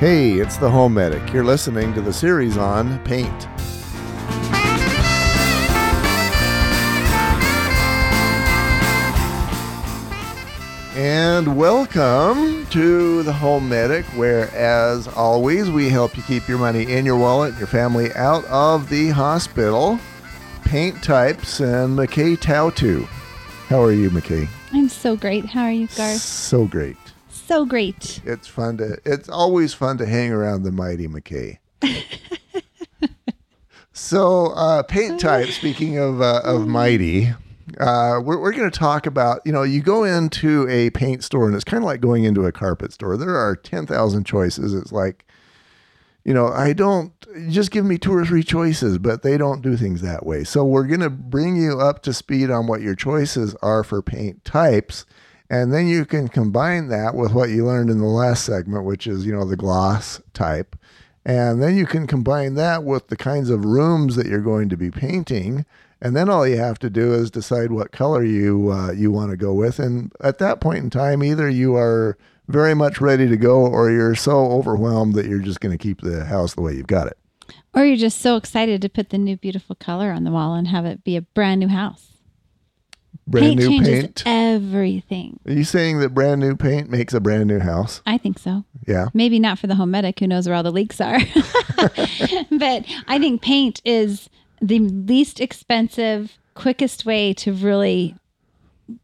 Hey, it's the Home Medic. You're listening to the series on paint. And welcome to the Home Medic, where, as always, we help you keep your money in your wallet and your family out of the hospital. Paint types and McKay Tautu. How are you, McKay? I'm so great. How are you, Garth? So great. So great. It's always fun to hang around the mighty McKay. So paint type, speaking of mighty, we're going to talk about, you go into a paint store and it's kind of like going into a carpet store. There are 10,000 choices. It's like, just give me two or three choices, but they don't do things that way. So we're going to bring you up to speed on what your choices are for paint types. And then you can combine that with what you learned in the last segment, which is, the gloss type. And then you can combine that with the kinds of rooms that you're going to be painting. And then all you have to do is decide what color you want to go with. And at that point in time, either you are very much ready to go or you're so overwhelmed that you're just going to keep the house the way you've got it. Or you're just so excited to put the new beautiful color on the wall and have it be a brand new house. Brand new paint changes everything. Are you saying that brand new paint makes a brand new house? I think so. Yeah. Maybe not for the Home Medic who knows where all the leaks are. But I think paint is the least expensive, quickest way to really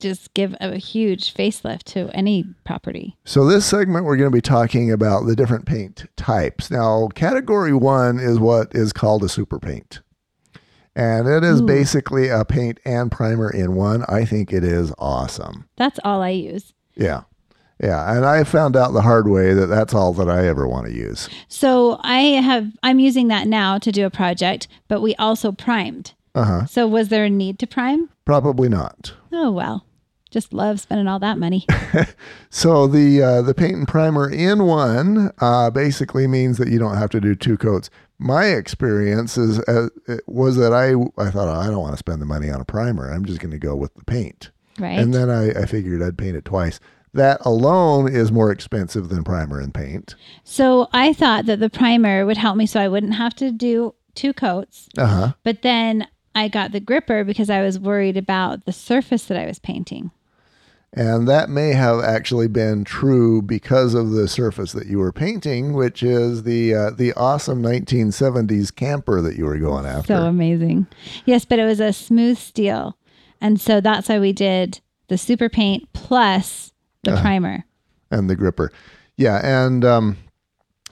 just give a huge facelift to any property. So this segment, we're going to be talking about the different paint types. Now, category one is what is called a super paint. And it is basically a paint and primer in one. I think it is awesome. That's all I use. Yeah. Yeah. And I found out the hard way that that's all that I ever want to use. So I'm using that now to do a project, but we also primed. Uh-huh. So was there a need to prime? Probably not. Oh, well. Just love spending all that money. So the paint and primer in one basically means that you don't have to do two coats. My experience was that I thought, I don't want to spend the money on a primer. I'm just going to go with the paint. Right. And then I figured I'd paint it twice. That alone is more expensive than primer and paint. So I thought that the primer would help me so I wouldn't have to do two coats. Uh-huh. But then I got the gripper because I was worried about the surface that I was painting. And that may have actually been true because of the surface that you were painting, which is the awesome 1970s camper that you were going after. So amazing. Yes, but it was a smooth steel. And so that's why we did the super paint plus the primer. And the gripper. Yeah, and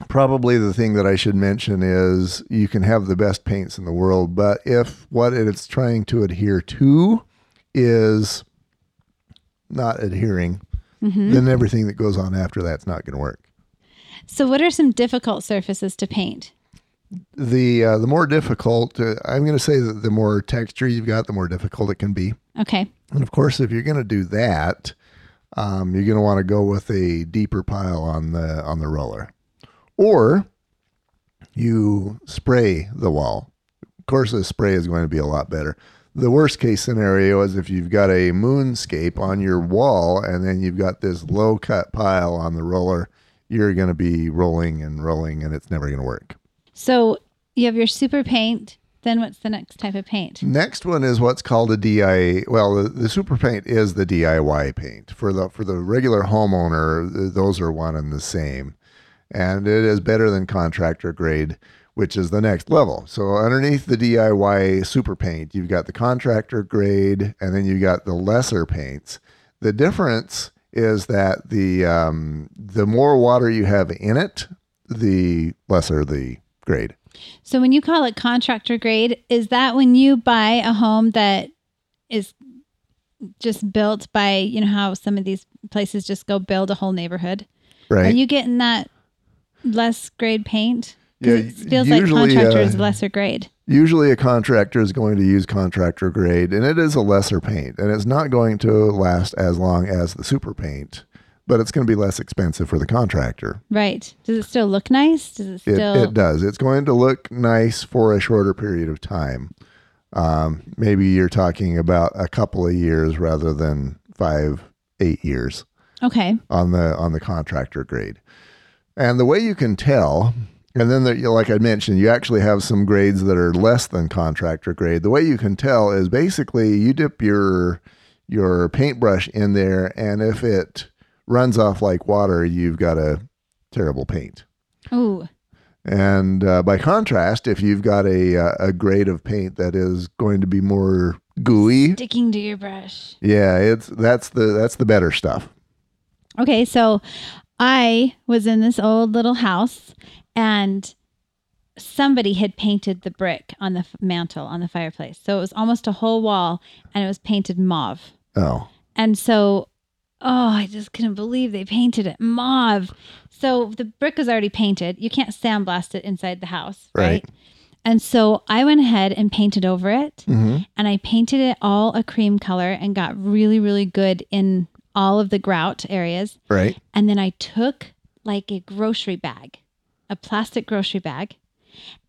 probably the thing that I should mention is you can have the best paints in the world, but if what it's trying to adhere to is not adhering, then everything that goes on after that's not going to work. So what are some difficult surfaces to paint? The more difficult, I'm going to say that the more texture you've got, the more difficult it can be. Okay. And of course, if you're going to do that, you're going to want to go with a deeper pile on the roller. Or you spray the wall. Of course, the spray is going to be a lot better. The worst case scenario is if you've got a moonscape on your wall and then you've got this low cut pile on the roller, you're going to be rolling and rolling and it's never going to work. So you have your super paint. Then what's the next type of paint? Next one is what's called a DIY. Well, the super paint is the DIY paint. For the regular homeowner, those are one and the same. And it is better than contractor grade, which is the next level. So underneath the DIY super paint, you've got the contractor grade, and then you've got the lesser paints. The difference is that the more water you have in it, the lesser the grade. So when you call it contractor grade, is that when you buy a home that is just built by, how some of these places just go build a whole neighborhood? Right. Are you getting that less grade paint? Yeah, it feels usually, like contractor is lesser grade. Usually a contractor is going to use contractor grade, and it is a lesser paint, and it's not going to last as long as the super paint, but it's going to be less expensive for the contractor. Right. Does it still look nice? It does. It's going to look nice for a shorter period of time. Maybe you're talking about a couple of years rather than 5-8 years. Okay. On the contractor grade. And the way you can tell, and then there, like I mentioned, you actually have some grades that are less than contractor grade. The way you can tell is basically you dip your paintbrush in there, and if it runs off like water, you've got a terrible paint. Ooh. And by contrast, if you've got a grade of paint that is going to be more gooey, sticking to your brush, yeah, that's the better stuff. Okay, so I was in this old little house, and somebody had painted the brick on the mantle on the fireplace, so it was almost a whole wall, and it was painted mauve. Oh, and so. Oh, I just couldn't believe they painted it mauve. So the brick was already painted. You can't sandblast it inside the house, right? And so I went ahead and painted over it. Mm-hmm. And I painted it all a cream color and got really, really good in all of the grout areas. Right. And then I took like a grocery bag, a plastic grocery bag,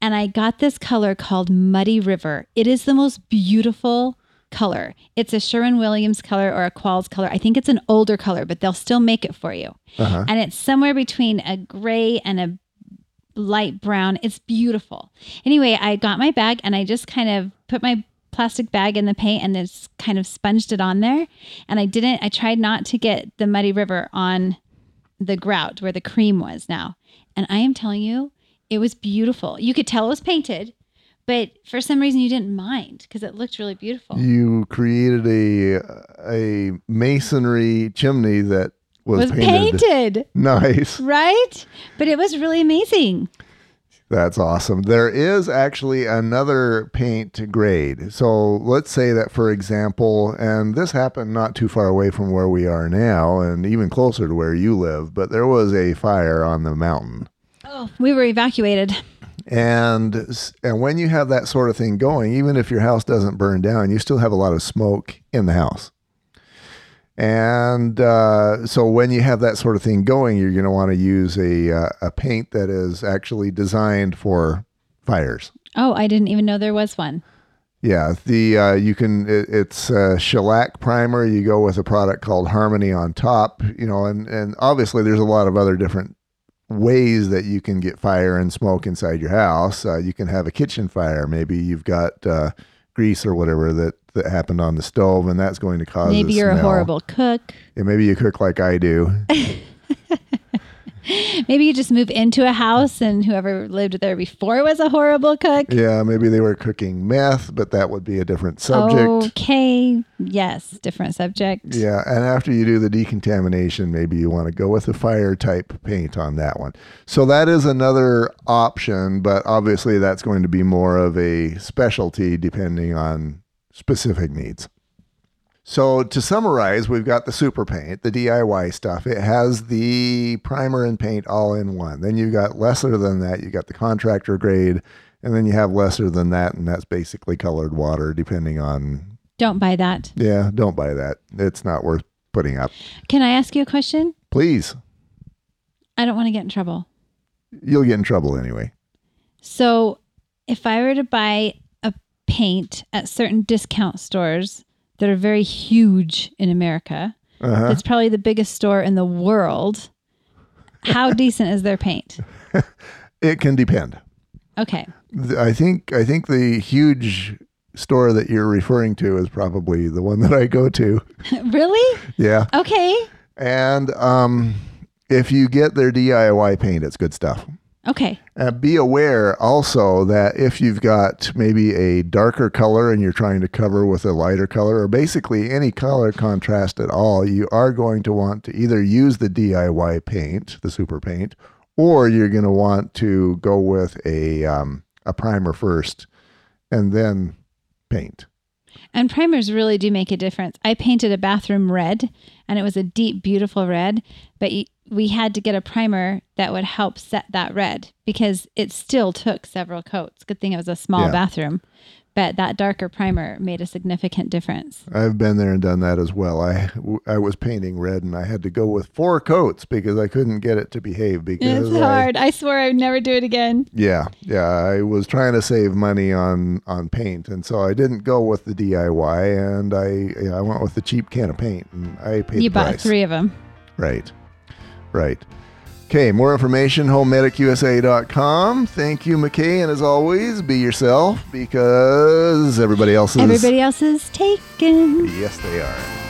and I got this color called Muddy River. It is the most beautiful color. It's a Sherwin-Williams color or a Qualls color. I think it's an older color, but they'll still make it for you. Uh-huh. And it's somewhere between a gray and a light brown. It's beautiful. Anyway, I got my bag and I just kind of put my plastic bag in the paint and just kind of sponged it on there. And I tried not to get the Muddy River on the grout where the cream was now. And I am telling you, it was beautiful. You could tell it was painted. But for some reason, you didn't mind because it looked really beautiful. You created a masonry chimney that was painted. Nice. Right? But it was really amazing. That's awesome. There is actually another paint grade. So let's say that, for example, and this happened not too far away from where we are now and even closer to where you live, but there was a fire on the mountain. Oh, we were evacuated. And when you have that sort of thing going, even if your house doesn't burn down, you still have a lot of smoke in the house. And so when you have that sort of thing going, you're going to want to use a paint that is actually designed for fires. Oh, I didn't even know there was one. Yeah, it's shellac primer. You go with a product called Harmony on top, and obviously there's a lot of other different ways that you can get fire and smoke inside your house. You can have a kitchen fire. Maybe you've got grease or whatever that happened on the stove, and that's going to cause maybe you're smell. A horrible cook. Yeah, maybe you cook like I do. Maybe you just move into a house and whoever lived there before was a horrible cook. Yeah, maybe they were cooking meth, but that would be a different subject. Okay, yes, different subject. Yeah, and after you do the decontamination, maybe you want to go with a fire type paint on that one. So that is another option, but obviously that's going to be more of a specialty depending on specific needs. So to summarize, we've got the super paint, the DIY stuff. It has the primer and paint all in one. Then you've got lesser than that. You've got the contractor grade, and then you have lesser than that, and that's basically colored water depending on... Don't buy that. Yeah, don't buy that. It's not worth putting up. Can I ask you a question? Please. I don't want to get in trouble. You'll get in trouble anyway. So if I were to buy a paint at certain discount stores... that are very huge in America. Uh-huh. It's probably the biggest store in the world. How decent is their paint? It can depend. Okay. I think the huge store that you're referring to is probably the one that I go to. Really? Yeah. Okay. And if you get their DIY paint, it's good stuff. Okay. Be aware also that if you've got maybe a darker color and you're trying to cover with a lighter color, or basically any color contrast at all, you are going to want to either use the DIY paint, the super paint, or you're going to want to go with a primer first and then paint. And primers really do make a difference. I painted a bathroom red, and it was a deep, beautiful red, but we had to get a primer that would help set that red because it still took several coats. Good thing it was a small bathroom, but that darker primer made a significant difference. I've been there and done that as well. I was painting red and I had to go with 4 coats because I couldn't get it to behave. Because it's hard. I swore I'd never do it again. Yeah. I was trying to save money on paint. And so I didn't go with the DIY and I went with the cheap can of paint and I paid the price. You bought 3 of them. Right. Okay, more information, HomeMedicUSA.com. Thank you, McKay. And as always, be yourself because everybody else is taken. Yes, they are.